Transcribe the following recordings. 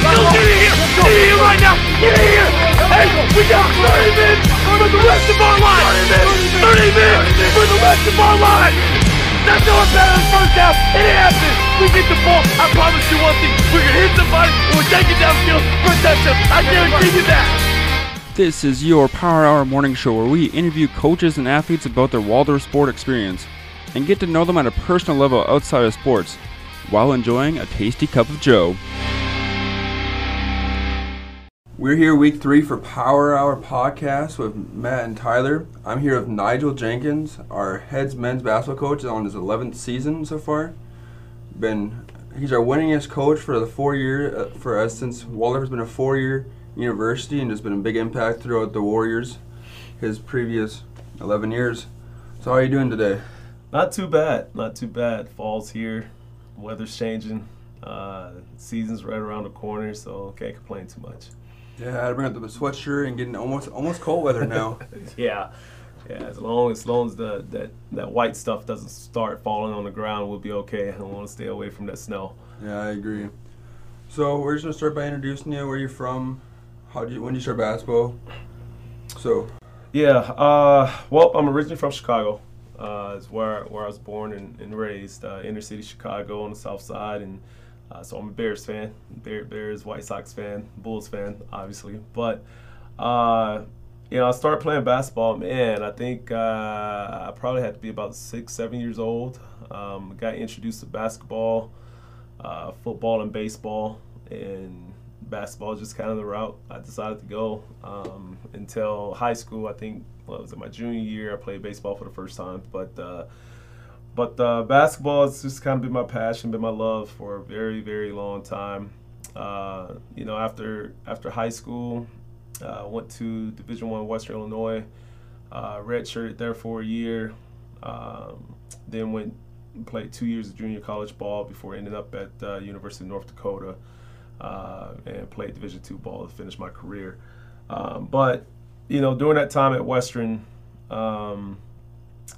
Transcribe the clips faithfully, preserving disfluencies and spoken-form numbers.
Still get in here! Get in here right now! Get in here! Hey, we got thirty minutes for the rest of our line! thirty minutes for the rest of our line! That's how it's better than the first half. It happens. We get the ball. I promise you one thing. We're going to hit somebody and we're taking downfield for a touchdown. I guarantee you that. This is your Power Hour morning show where we interview coaches and athletes about their Waldorf sport experience and get to know them at a personal level outside of sports while enjoying a tasty cup of joe. We're here week three for Power Hour podcast with Matt and Tyler. I'm here with Nigel Jenkins, our heads men's basketball coach on his eleventh season so far. Been He's our winningest coach for the four year uh, for us since Waldorf has been a four year university and has been a big impact throughout the Warriors his previous eleven years. So how are you doing today? Not too bad, not too bad. Fall's here, weather's changing, uh, season's right around the corner, so can't complain too much. Yeah, I had to bring up the sweatshirt and getting almost almost cold weather now. yeah, yeah. As long as long as the that, that white stuff doesn't start falling on the ground, we'll be okay. I don't want to stay away from that snow. Yeah, I agree. So we're just gonna start by introducing you. Where you're from? How do you, when did you start basketball? So, yeah, uh, well, I'm originally from Chicago. Uh, it's where where I was born and, and raised, uh, inner city Chicago on the South Side, and uh, so I'm a Bears fan, Bear, Bears, White Sox fan, Bulls fan, obviously. But uh, you know, I started playing basketball. Man, I think uh, I probably had to be about six, seven years old. Um, got introduced to basketball, uh, football, and baseball, and basketball is just kind of the route I decided to go um, until high school. I think well, it was in my junior year I played baseball for the first time, but uh, but uh, basketball has just kind of been my passion, been my love for a very very long time. Uh, you know, after after high school, I uh, went to Division I Western Illinois, uh, redshirted there for a year, um, then went and played two years of junior college ball before ending up at uh, University of North Dakota. Uh, and played Division two ball to finish my career. Um, but, you know, during that time at Western, um,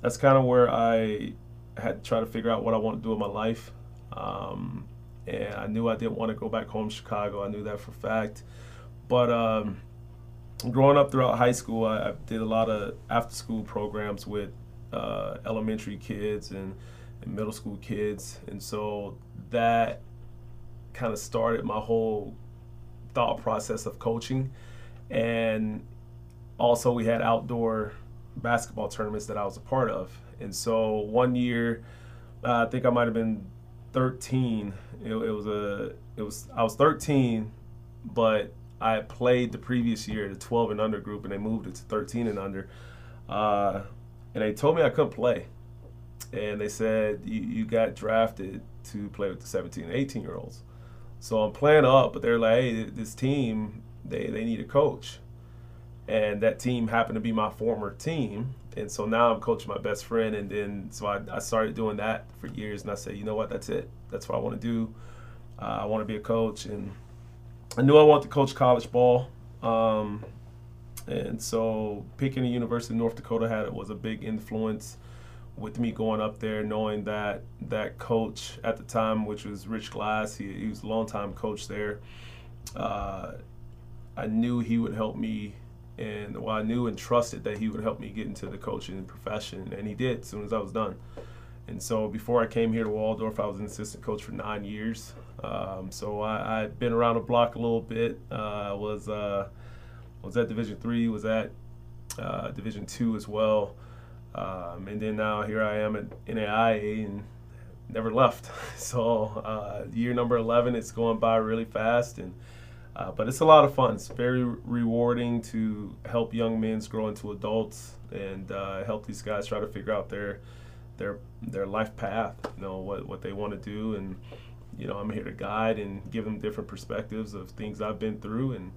that's kind of where I had to try to figure out what I wanted to do with my life. Um, and I knew I didn't want to go back home to Chicago. I knew that for a fact. But um, growing up throughout high school, I, I did a lot of after-school programs with uh, elementary kids and, and middle school kids. And so that kind of started my whole thought process of coaching. And also we had outdoor basketball tournaments that I was a part of. And so one year, uh, I think I might have been thirteen. It, it was a, it was, I was thirteen, but I had played the previous year, the twelve and under group, and they moved it to thirteen and under. Uh, and they told me I couldn't play. And they said, you, you got drafted to play with the seventeen and eighteen year olds. So I'm playing up, but they're like, hey, this team, they, they need a coach. And that team happened to be my former team. And so now I'm coaching my best friend. And then, so I, I started doing that for years. And I said, you know what, that's it. That's what I want to do. Uh, I want to be a coach. And I knew I wanted to coach college ball. Um, and so picking the University of North Dakota had it was a big influence with me going up there, knowing that that coach at the time, which was Rich Glass, he, he was a longtime coach there. Uh, I knew he would help me, and well, I knew and trusted that he would help me get into the coaching profession, and he did as soon as I was done. And so before I came here to Waldorf, I was an assistant coach for nine years. Um, so I, I'd been around the block a little bit. Uh, was uh, was at Division three, was at uh, Division two as well. Um, and then now here I am at N A I A and never left. So uh, year number eleven, it's going by really fast, and uh, but it's a lot of fun. It's very rewarding to help young men grow into adults and uh, help these guys try to figure out their their their life path. You know what what they want to do, and you know I'm here to guide and give them different perspectives of things I've been through, and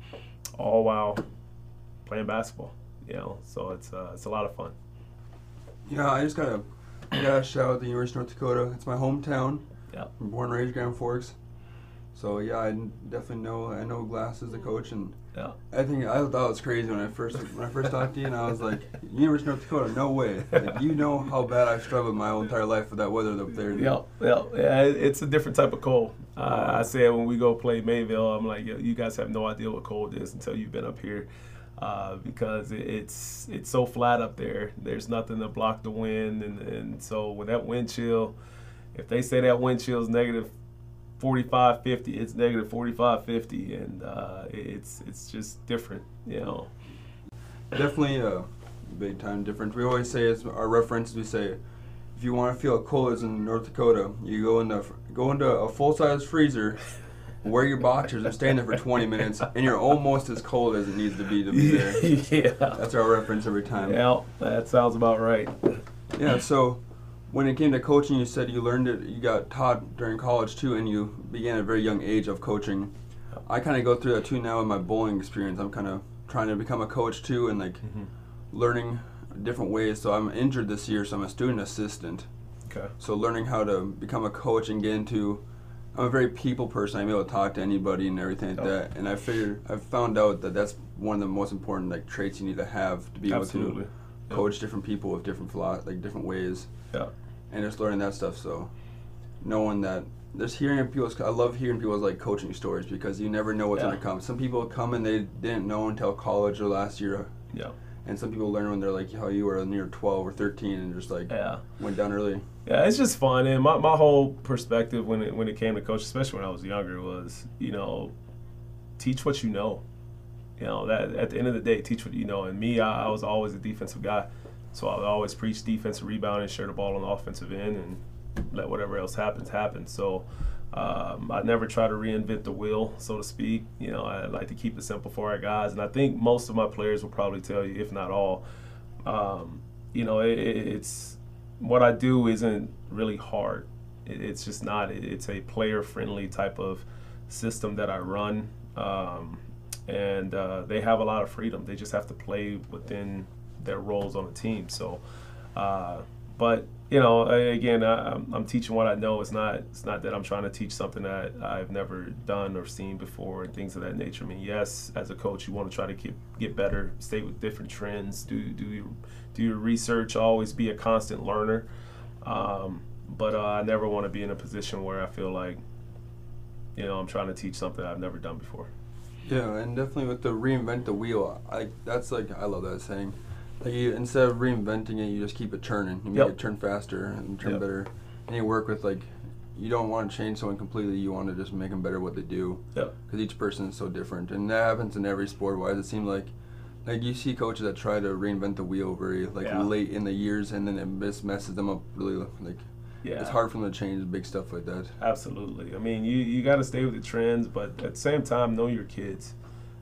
all while playing basketball. You know, so it's uh, it's a lot of fun. Yeah, I just gotta, I gotta shout out the University of North Dakota. It's my hometown. Yeah. I'm born and raised in Grand Forks. So yeah, I definitely know. I know Glass is the coach, and yeah. I think I thought it was crazy when I first when I first talked to you, and I was like, University of North Dakota, no way. Like, you know how bad I've struggled my whole entire life with that weather up there. Yeah, yeah, yeah. It's a different type of cold. Uh, I said when we go play Mayville, I'm like, you guys have no idea what cold is until you've been up here, uh, because it's it's so flat up there. There's nothing to block the wind, and and so with that wind chill, if they say that wind chill is negative forty-five, fifty, it's negative forty-five, fifty, and uh, it's it's just different, you know. Definitely a big time difference. We always say, as our references, we say, if you want to feel cold as in North Dakota, you go in the go into a full-size freezer, wear your boxers, and stand there for twenty minutes, and you're almost as cold as it needs to be to be there. Yeah. That's our reference every time. Yeah, that sounds about right. Yeah, so when it came to coaching, you said you learned it, you got taught during college too, and you began at a very young age of coaching. I kind of go through that too now in my bowling experience. I'm kind of trying to become a coach too, and like mm-hmm. learning different ways. So I'm injured this year, so I'm a student assistant. Okay. So learning how to become a coach and get into, I'm a very people person. I'm able to talk to anybody and everything like oh. that. And I figured, I found out that that's one of the most important like traits you need to have to be Absolutely. able to yeah. coach different people with different philo- like different ways. Yeah. And just learning that stuff, so knowing that, just hearing people's, I love hearing people's like coaching stories, because you never know what's yeah. gonna come. Some people come and they didn't know until college or last year. Yeah. And some people learn when they're like how you were near twelve or thirteen and just like yeah. went down early. Yeah, it's just fun. And my, my whole perspective when it, when it came to coach, especially when I was younger, was, you know, teach what you know. You know, that at the end of the day, teach what you know. And me, I, I was always a defensive guy. So I would always preach defensive rebounding, share the ball on the offensive end, and let whatever else happens happen. So um, I never try to reinvent the wheel, so to speak. You know, I like to keep it simple for our guys. And I think most of my players will probably tell you, if not all, um, you know, it, it's what I do isn't really hard. It, it's just not. It, it's a player-friendly type of system that I run. Um, and uh, they have a lot of freedom. They just have to play within their roles on the team. So, uh, but you know, again, I, I'm, I'm teaching what I know. It's not, it's not that I'm trying to teach something that I've never done or seen before and things of that nature. I mean, yes, as a coach, you want to try to get get better, stay with different trends, do do your, do your research, always be a constant learner. Um, but uh, I never want to be in a position where I feel like, you know, I'm trying to teach something I've never done before. Yeah, and definitely with the reinvent the wheel, I that's like I love that saying. Like you, instead of reinventing it, you just keep it churning. You yep. make it turn faster and turn yep. better. And you work with, like, you don't want to change someone completely. You want to just make them better at what they do. Because yep. each person is so different. And that happens in every sport. Why does it seem like, like you see coaches that try to reinvent the wheel very like yeah. late in the years, and then it just messes them up really. Like, yeah. it's hard for them to change big stuff like that. Absolutely. I mean, you, you got to stay with the trends, but at the same time, know your kids.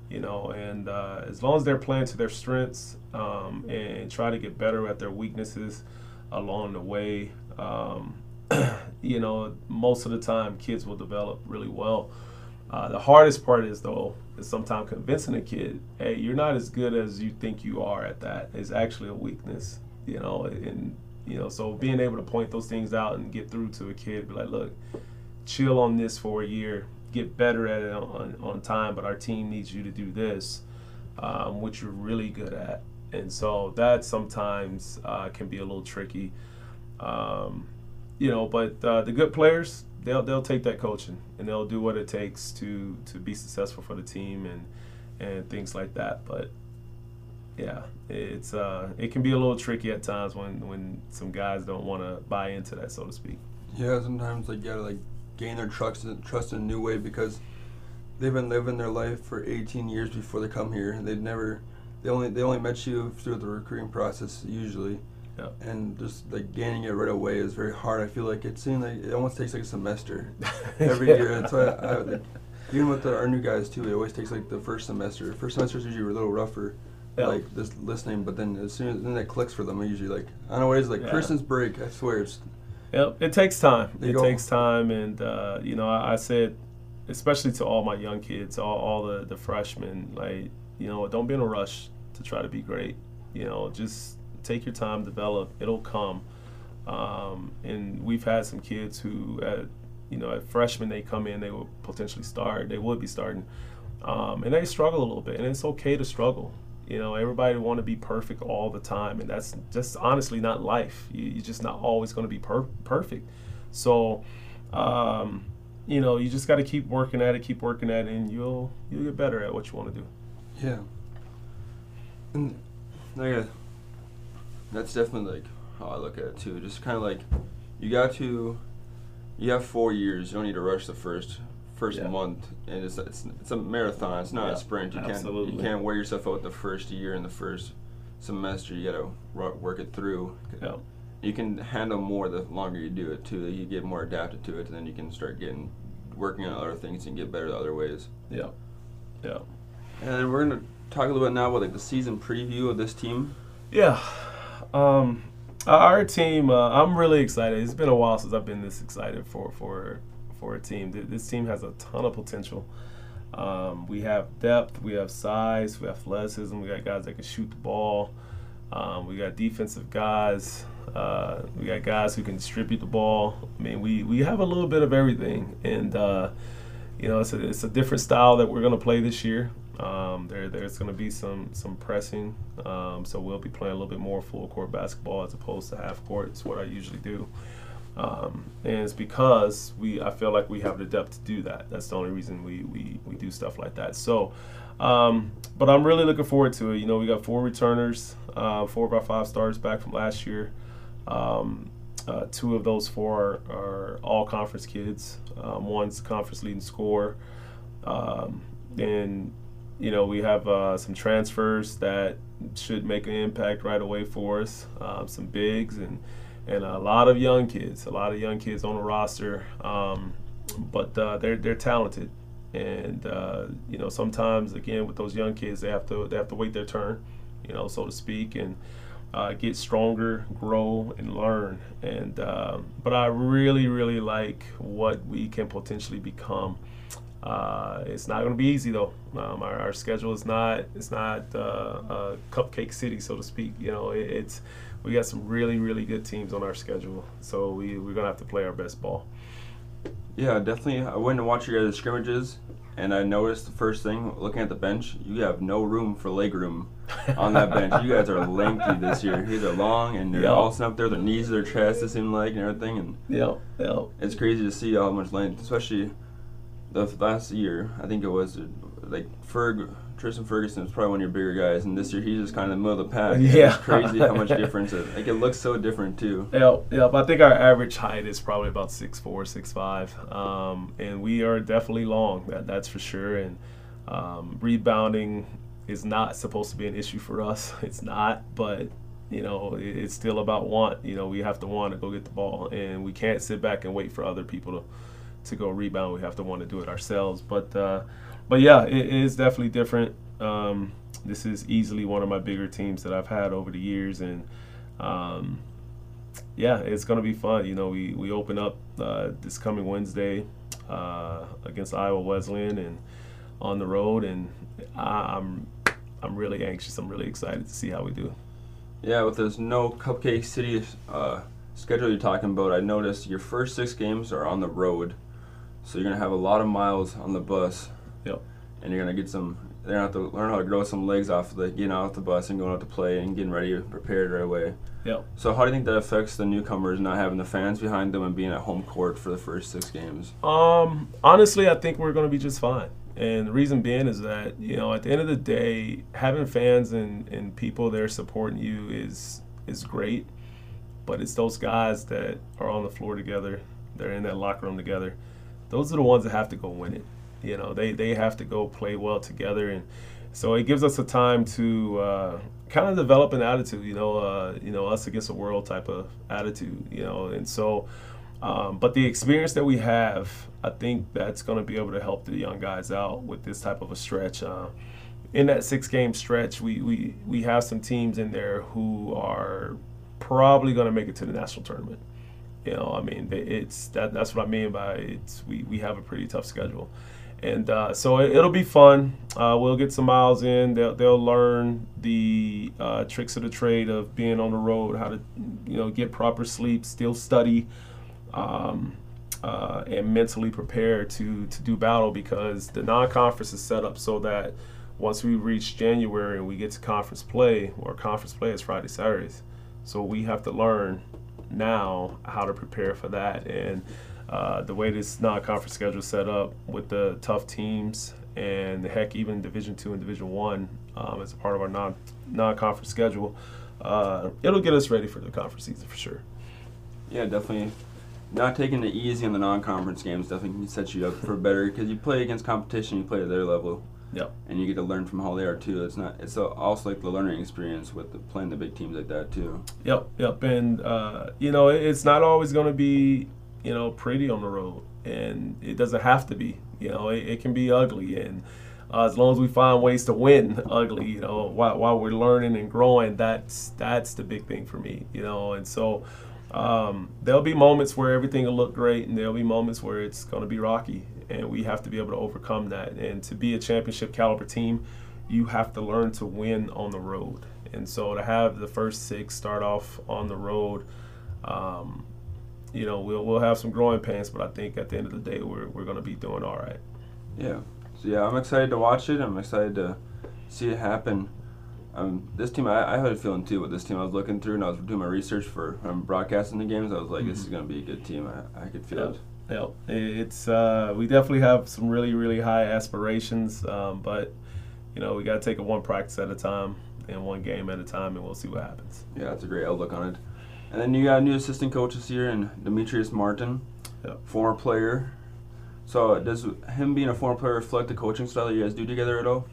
You know, and uh, as long as they're playing to their strengths um, and try to get better at their weaknesses along the way, um, you know, most of the time kids will develop really well. Uh, the hardest part is, though, is sometimes convincing a kid, hey, you're not as good as you think you are at that. It's actually a weakness, you know, and, you know, so being able to point those things out and get through to a kid, be like, look, chill on this for a year. Get better at it on, on time, but our team needs you to do this, um, which you're really good at. And so that sometimes uh, can be a little tricky, um, you know, but uh, the good players, they'll they'll take that coaching and they'll do what it takes to to be successful for the team and and things like that. But yeah, it's uh, it can be a little tricky at times when, when some guys don't want to buy into that, so to speak. Yeah, sometimes they gotta like gain their trust, trust in a new way, because they've been living their life for eighteen years before they come here. They've never, they only they only met you through the recruiting process usually, yeah. and just like gaining it right away is very hard. I feel like it seems like it almost takes like a semester every yeah. year. That's why I, I like, even with the, our new guys too, it always takes like the first semester. First semester is usually a little rougher. Yeah. Like just listening, but then as soon as then that clicks for them, I usually like I don't know what it is like yeah. Christmas break. I swear it's. Yep, it takes time. There it takes time, and uh, you know, I, I said, especially to all my young kids, all, all the, the freshmen, like, you know, don't be in a rush to try to be great. You know, just take your time, develop. It'll come. Um, and we've had some kids who, at, you know, at freshmen they come in, they will potentially start, they would be starting, um, and they struggle a little bit, and it's okay to struggle. You know, everybody want to be perfect all the time, and that's just honestly not life. You, you're just not always going to be per perfect. So, um, you know, you just got to keep working at it, keep working at it, and you'll you'll get better at what you want to do. Yeah, and like, that's definitely like how I look at it too. Just kind of like, you got to, you have four years. You don't need to rush the first. First yeah. month, and it's, it's it's a marathon. It's not yeah, a sprint. You absolutely. can't you can't wear yourself out the first year and the first semester. You gotta work it through. Yeah. You can handle more the longer you do it too. You get more adapted to it, and then you can start getting working on other things and get better the other ways. Yeah, yeah. And we're gonna talk a little bit now about like the season preview of this team. Yeah, um, our team. Uh, I'm really excited. It's been a while since I've been this excited for for. for a team. This team has a ton of potential. Um, we have depth, we have size, we have athleticism, we got guys that can shoot the ball, um, we got defensive guys, uh, we got guys who can distribute the ball. I mean, we, we have a little bit of everything, and uh, you know, it's a, it's a different style that we're going to play this year. Um, there, there's going to be some, some pressing, um, so we'll be playing a little bit more full court basketball as opposed to half court. It's what I usually do. Um, and it's because we, I feel like we have the depth to do that. That's the only reason we, we, we do stuff like that. So, um, but I'm really looking forward to it. You know, we got four returners, uh, four of our five starters back from last year. Um, uh, two of those four are, are all conference kids. Um, one's conference leading scorer. Um, and, you know, we have uh, some transfers that should make an impact right away for us, um, some bigs and And a lot of young kids, a lot of young kids on the roster, um, but uh, they're they're talented, and uh, you know, sometimes again with those young kids, they have to they have to wait their turn, you know, so to speak, and uh, get stronger, grow, and learn. And uh, but I really really like what we can potentially become. Uh, it's not going to be easy though. Um, our, our schedule is not it's not uh, uh, Cupcake City, so to speak. You know, it, it's. We got some really, really good teams on our schedule, so we, we're going to have to play our best ball. Yeah, definitely. I went to watch your guys' scrimmages, and I noticed the first thing, looking at the bench, you have no room for leg room on that bench. You guys are lengthy this year. These are long, and they're yep. all snuffed there, their knees, their chest, it seemed like, and everything. And yep. Yep. It's crazy to see how much length, especially the last year, I think it was, like, Ferg... Tristan Ferguson is probably one of your bigger guys, and this year he's just kind of in the middle of the pack. Yeah. It's crazy how much difference it, like it looks so different too. Yeah, yeah, but I think our average height is probably about six four, six five, um, and we are definitely long, that, that's for sure, and um, rebounding is not supposed to be an issue for us. It's not, but you know, it, it's still about want. You know, we have to want to go get the ball, and we can't sit back and wait for other people to to go rebound. We have to want to do it ourselves, but uh, But yeah, it is definitely different. Um, this is easily one of my bigger teams that I've had over the years, and um, yeah, it's going to be fun. You know, we, we open up uh, this coming Wednesday uh, against Iowa Wesleyan and on the road, and I, I'm I'm really anxious. I'm really excited to see how we do. Yeah, with this no Cupcake City uh, schedule you're talking about, I noticed your first six games are on the road, so you're going to have a lot of miles on the bus. Yep. And you're gonna get some. They're gonna have to learn how to grow some legs off of the getting off the bus and going out to play and getting ready, prepared right away. Yep. So how do you think that affects the newcomers not having the fans behind them and being at home court for the first six games? Um, honestly, I think we're gonna be just fine. And the reason being is that, you know, at the end of the day, having fans and and people there supporting you is is great, but it's those guys that are on the floor together, they're in that locker room together. Those are the ones that have to go win it. You know, they, they have to go play well together, and so it gives us a time to uh, kind of develop an attitude, you know, uh, you know, us against the world type of attitude, you know, and so, um, but the experience that we have, I think that's going to be able to help the young guys out with this type of a stretch. Uh, in that six-game stretch, we, we, we have some teams in there who are probably going to make it to the national tournament. You know, I mean, it's that, that's what I mean by it's we, we have a pretty tough schedule. And uh, so it, it'll be fun. Uh, we'll get some miles in. They'll, they'll learn the uh, tricks of the trade of being on the road, how to, you know, get proper sleep, still study, um, uh, and mentally prepared to, to do battle, because the non-conference is set up so that once we reach January and we get to conference play, or conference play is Friday, Saturdays. So we have to learn now how to prepare for that. And uh, the way this non-conference schedule is set up with the tough teams, and heck, even Division two and Division one um, as a part of our non, non-conference schedule, uh, it'll get us ready for the conference season for sure. Yeah, definitely. Not taking it easy in the non-conference games definitely can set you up for better, because you play against competition, you play at their level. Yep. And you get to learn from how they are too. It's not. It's also like the learning experience with the, playing the big teams like that too. Yep, yep. And uh, you know, it's not always going to be, you know, pretty on the road, and it doesn't have to be. You know, it, it can be ugly, and uh, as long as we find ways to win ugly, you know, while while we're learning and growing, that's that's the big thing for me. You know, and so. Um, there'll be moments where everything will look great, and there'll be moments where it's going to be rocky, and we have to be able to overcome that. And to be a championship caliber team, you have to learn to win on the road. And so to have the first six start off on the road, um, you know, we'll we'll have some growing pains, but I think at the end of the day, we're we're going to be doing all right. Yeah. So yeah, I'm excited to watch it. I'm excited to see it happen. Um, this team, I, I had a feeling too with this team. I was looking through and I was doing my research for um, broadcasting the games. I was like, mm-hmm. This is going to be a good team. I, I could feel yeah. it. Yeah. It's, uh, we definitely have some really, really high aspirations, um, but, you know, we got to take it one practice at a time and one game at a time, and we'll see what happens. Yeah, that's a great outlook on it. And then you got a new assistant coach this year in Demetrius Martin, yep. former player. So does him being a former player reflect the coaching style that you guys do together at all?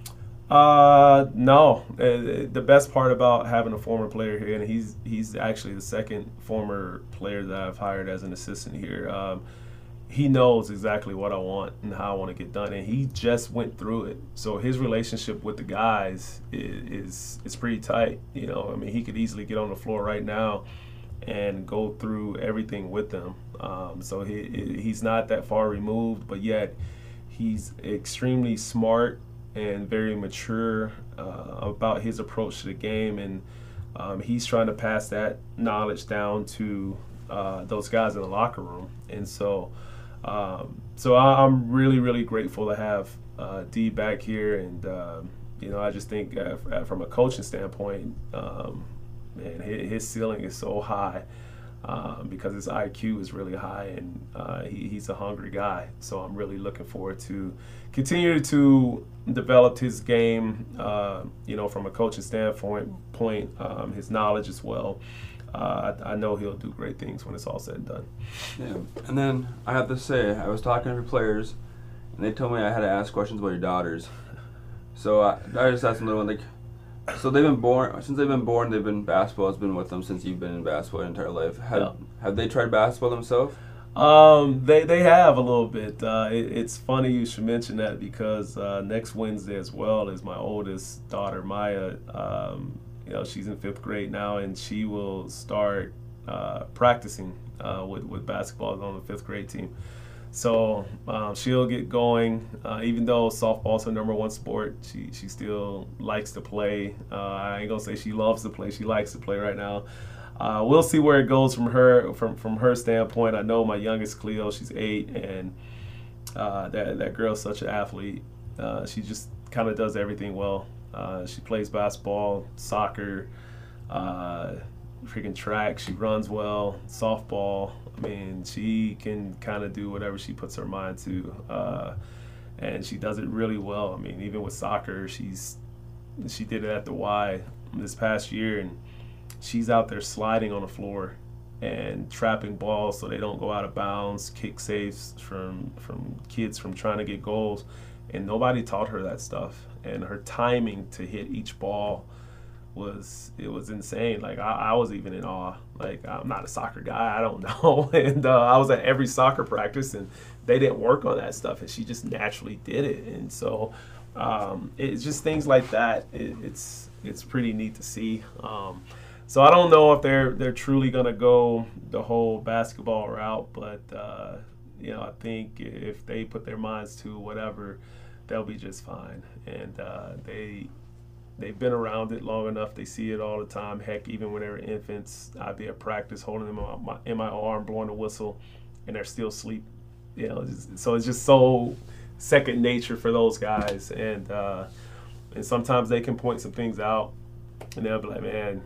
Uh, no. Uh, the best part about having a former player here, and he's he's actually the second former player that I've hired as an assistant here, um, he knows exactly what I want and how I want to get done, and he just went through it. So his relationship with the guys is, is, is pretty tight. You know, I mean, he could easily get on the floor right now and go through everything with them. Um, so he he's not that far removed, but yet he's extremely smart and very mature uh, about his approach to the game, and um, he's trying to pass that knowledge down to uh, those guys in the locker room. And so um, so I, I'm really, really grateful to have uh, D back here, and uh, you know, I just think uh, from a coaching standpoint, um, man, his ceiling is so high uh, because his I Q is really high, and uh, he, he's a hungry guy. So I'm really looking forward to continue to developed his game, uh, you know, from a coaching standpoint, point, um, his knowledge as well. Uh, I, I know he'll do great things when it's all said and done. Yeah, and then I have to say, I was talking to your players, and they told me I had to ask questions about your daughters. So I, I just asked them, like, so they've been born, since they've been born, they've been, basketball has been with them since you've been in basketball their entire life. Have, yeah. have they tried basketball themselves? Um, they, they have a little bit. Uh, it, it's funny you should mention that, because uh, next Wednesday as well is my oldest daughter, Maya. Um, you know, she's in fifth grade now, and she will start uh, practicing uh, with, with basketball on the fifth grade team. So um, she'll get going. Uh, even though softball's her number one sport, she, she still likes to play. Uh, I ain't gonna say she loves to play. She likes to play right now. Uh, we'll see where it goes from her from, from her standpoint. I know my youngest, Cleo, she's eight, and uh, that that girl's such an athlete. Uh, she just kind of does everything well. Uh, she plays basketball, soccer, uh, freaking track. She runs well, softball. I mean, she can kind of do whatever she puts her mind to, uh, and she does it really well. I mean, even with soccer, she's she did it at the Y this past year, and she's out there sliding on the floor and trapping balls so they don't go out of bounds, kick saves from from kids from trying to get goals, and nobody taught her that stuff. And her timing to hit each ball was it was insane. Like I, I was even in awe. Like, I'm not a soccer guy, I don't know. And uh, I was at every soccer practice, and they didn't work on that stuff, and she just naturally did it. And so um, it's just things like that. It, it's it's pretty neat to see. Um, So I don't know if they're they're truly gonna go the whole basketball route, but uh, you know, I think if they put their minds to whatever, they'll be just fine. And uh, they they've been around it long enough; they see it all the time. Heck, even when they were infants, I'd be at practice holding them in my, in my arm, blowing a whistle, and they're still asleep you know, just, so it's just so second nature for those guys, and uh, and sometimes they can point some things out, and they'll be like, man,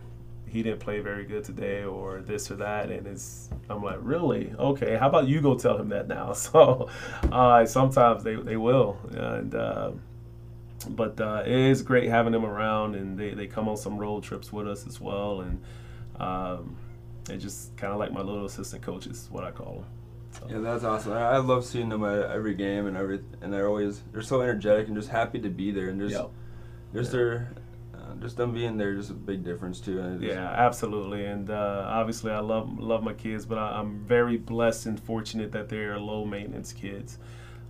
he didn't play very good today, or this or that, and it's, I'm like, really? Okay, how about you go tell him that now? So uh, sometimes they, they will, and uh, but uh, it is great having them around, and they, they come on some road trips with us as well, and um, they're just kind of like my little assistant coaches is what I call them. So. Yeah, that's awesome. I, I love seeing them at every game, and every and they're always they're so energetic and just happy to be there, and just yep. just yeah. their Just them being there, just a big difference too. And just, yeah, absolutely. And uh, obviously, I love love my kids, but I, I'm very blessed and fortunate that they are low maintenance kids.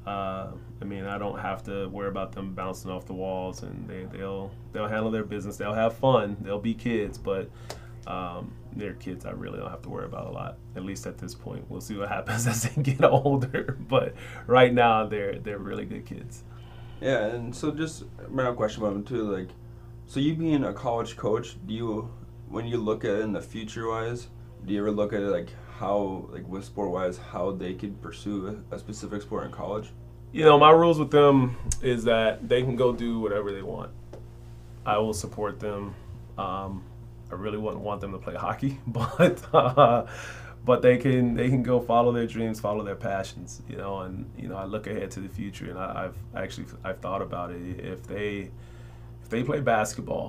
Uh, I mean, I don't have to worry about them bouncing off the walls, and they they'll they'll handle their business. They'll have fun. They'll be kids, but um, they're kids. I really don't have to worry about a lot. At least at this point, we'll see what happens as they get older. But right now, they're they're really good kids. Yeah, and so just my question about them too, like. So you being a college coach, do you, when you look at it in the future-wise, do you ever look at it like how, like with sport-wise, how they could pursue a, a specific sport in college? You know, my rules with them is that they can go do whatever they want. I will support them. Um, I really wouldn't want them to play hockey, but uh, but they can they can go follow their dreams, follow their passions. You know, and you know, I look ahead to the future, and I, I've actually I've thought about it. If they If they play basketball,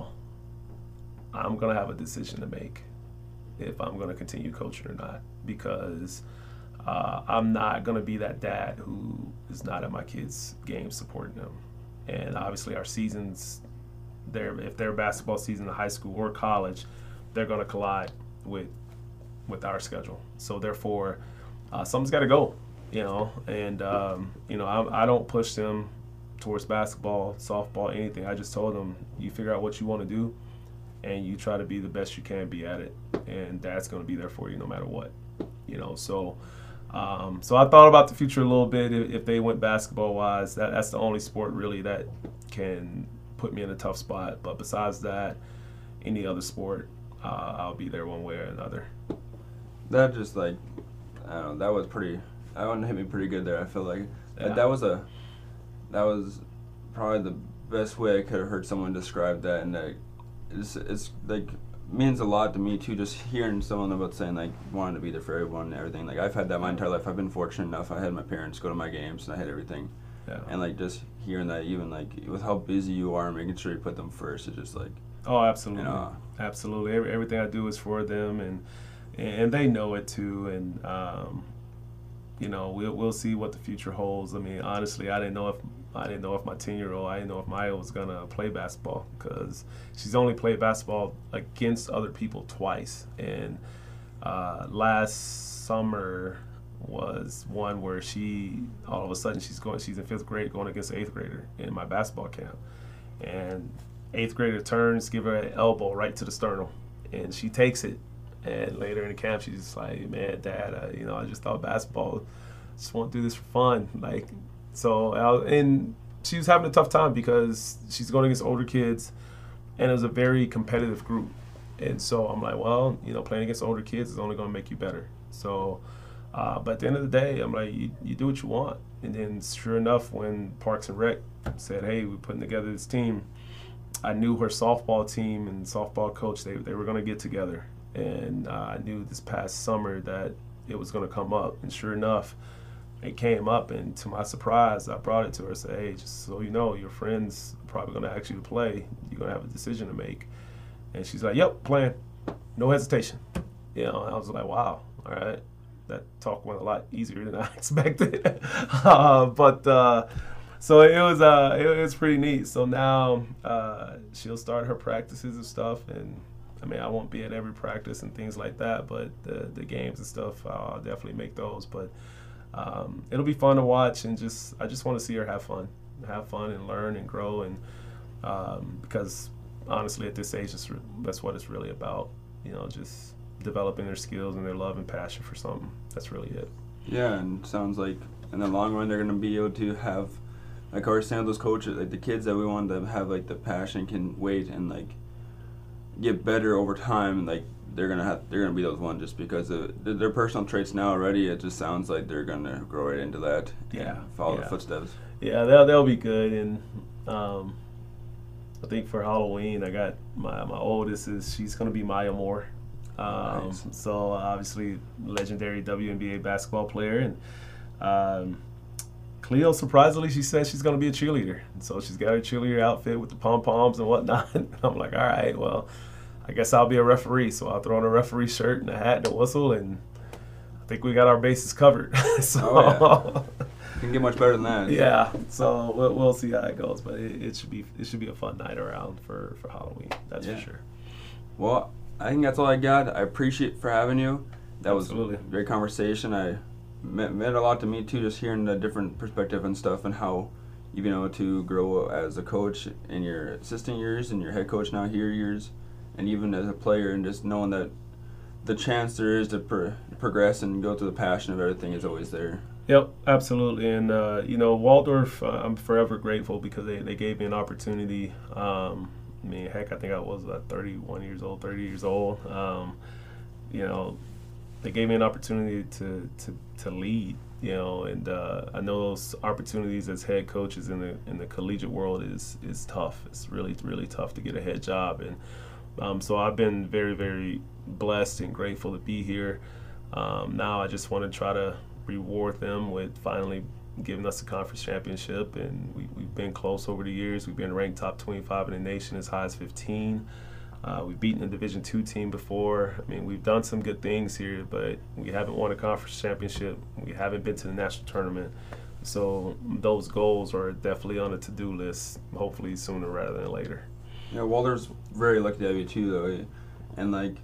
I'm going to have a decision to make if I'm going to continue coaching or not, because uh, I'm not going to be that dad who is not at my kids' game supporting them. And obviously our seasons, they're, if their basketball season in high school or college, they're going to collide with with our schedule. So therefore, uh, something's got to go, you know. And, um, you know, I, I don't push them towards basketball, softball, anything. I just told them, you figure out what you want to do, and you try to be the best you can be at it, and Dad's going to be there for you no matter what, you know. So, um, so I thought about the future a little bit. If they went basketball-wise, that that's the only sport really that can put me in a tough spot. But besides that, any other sport, uh, I'll be there one way or another. That just like, I don't know. That was pretty. That one hit me pretty good there. I feel like yeah. that, that was a. That was probably the best way I could have heard someone describe that, and that it's, it's like means a lot to me too. Just hearing someone about saying like wanting to be there for everyone and everything. Like I've had that my entire life. I've been fortunate enough. I had my parents go to my games, and I had everything. Yeah. And like just hearing that, even like with how busy you are, making sure you put them first, it's just like oh, absolutely, you know, absolutely. Every, everything I do is for them, and and they know it too, and. Um, You know, we'll we'll see what the future holds. I mean, honestly, I didn't know if I didn't know if my ten-year-old, I didn't know if Maya was gonna play basketball, because she's only played basketball against other people twice. And uh, last summer was one where she all of a sudden she's going she's in fifth grade going against an eighth grader in my basketball camp, and eighth grader turns, give her an elbow right to the sternum, and she takes it. And later in the camp, she's just like, man, Dad, uh, you know, I just thought basketball, just want to do this for fun. Like, so, I was, and she was having a tough time because she's going against older kids, and it was a very competitive group. And so I'm like, well, you know, playing against older kids is only going to make you better. So, uh, but at the end of the day, I'm like, you, you do what you want. And then sure enough, when Parks and Rec said, hey, we're putting together this team, I knew her softball team and softball coach, they, they were going to get together. And uh, I knew this past summer that it was going to come up, and sure enough, it came up. And to my surprise, I brought it to her. And said, "Hey, just so you know, your friend's probably going to ask you to play. You're going to have a decision to make." And she's like, "Yep, playing, no hesitation." You know, and I was like, "Wow, all right, that talk went a lot easier than I expected." uh, but uh, so it was, uh, it was pretty neat. So now uh, she'll start her practices and stuff, and. I mean, I won't be at every practice and things like that, but the, the games and stuff, I'll definitely make those. But um, it'll be fun to watch, and just I just want to see her have fun, have fun and learn and grow, and um, because honestly, at this age, it's re- that's what it's really about. You know, just developing their skills and their love and passion for something. That's really it. Yeah, and it sounds like in the long run, they're going to be able to have, like, our Sandals coaches, like the kids that we want to have, like the passion can wait and like. get better over time, like they're gonna have they're gonna be those one, just because of their personal traits now already. It just sounds like they're gonna grow right into that. Yeah, and follow yeah. the footsteps. Yeah, they'll they'll be good. And um, I think for Halloween, I got my my oldest is she's gonna be Maya Moore. Um, nice. So obviously, legendary W N B A basketball player, and um, Cleo, surprisingly, she said she's gonna be a cheerleader. And so she's got her cheerleader outfit with the pom poms and whatnot. And I'm like, all right, well, I guess I'll be a referee. So I'll throw on a referee shirt and a hat and a whistle, and I think we got our bases covered. So oh, yeah. You can get much better than that. Yeah. So we'll, we'll see how it goes, but it, it should be it should be a fun night around for for Halloween. That's yeah. for sure. Well, I think that's all I got. I appreciate for having you. That Absolutely. was a great conversation. I meant, meant a lot to me too, just hearing the different perspective and stuff, and how you've been able to grow as a coach in your assistant years and your head coach now here years, and even as a player, and just knowing that the chance there is to pro- progress and go through the passion of everything is always there. Yep, absolutely. And, uh, you know, Waldorf, uh, I'm forever grateful because they, they gave me an opportunity. Um, I mean, heck, I think I was uh, thirty-one years old, thirty years old. Um, you know, they gave me an opportunity to, to, to lead, you know, and uh, I know those opportunities as head coaches in the in the collegiate world is, is tough. It's really, really tough to get a head job. And Um, so I've been very, very blessed and grateful to be here. Um, now I just want to try to reward them with finally giving us a conference championship. And we, we've been close over the years. We've been ranked top twenty-five in the nation, as high as fifteen. Uh, we've beaten a Division two team before. I mean, we've done some good things here, but we haven't won a conference championship. We haven't been to the national tournament. So those goals are definitely on the to-do list, hopefully sooner rather than later. Yeah, Waldorf's very lucky to have you too, though, and like,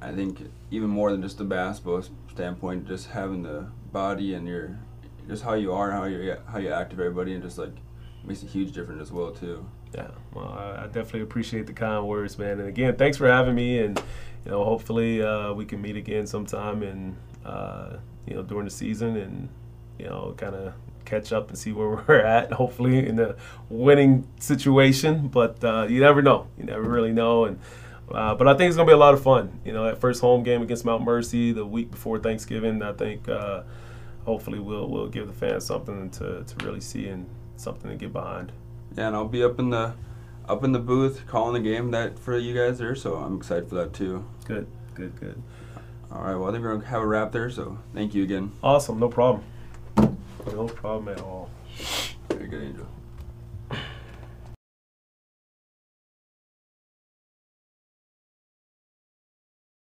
I think even more than just the basketball standpoint, just having the body and your, just how you are and how you how you act with everybody, and just like makes a huge difference as well too. Yeah, well, I definitely appreciate the kind words, man. And again, thanks for having me, and you know, hopefully uh, we can meet again sometime, and uh, you know, during the season, and you know, kind of catch up and see where we're at, hopefully in a winning situation, but uh, you never know. You never really know. And uh, but I think it's going to be a lot of fun. You know, that first home game against Mount Mercy the week before Thanksgiving, I think uh, hopefully we'll we'll give the fans something to, to really see and something to get behind. Yeah, and I'll be up in the up in the booth calling the game that for you guys there, so I'm excited for that too. Good, good, good. All right, well, I think we're going to have a wrap there, so thank you again. Awesome, no problem. No problem at all. Very good, Angel.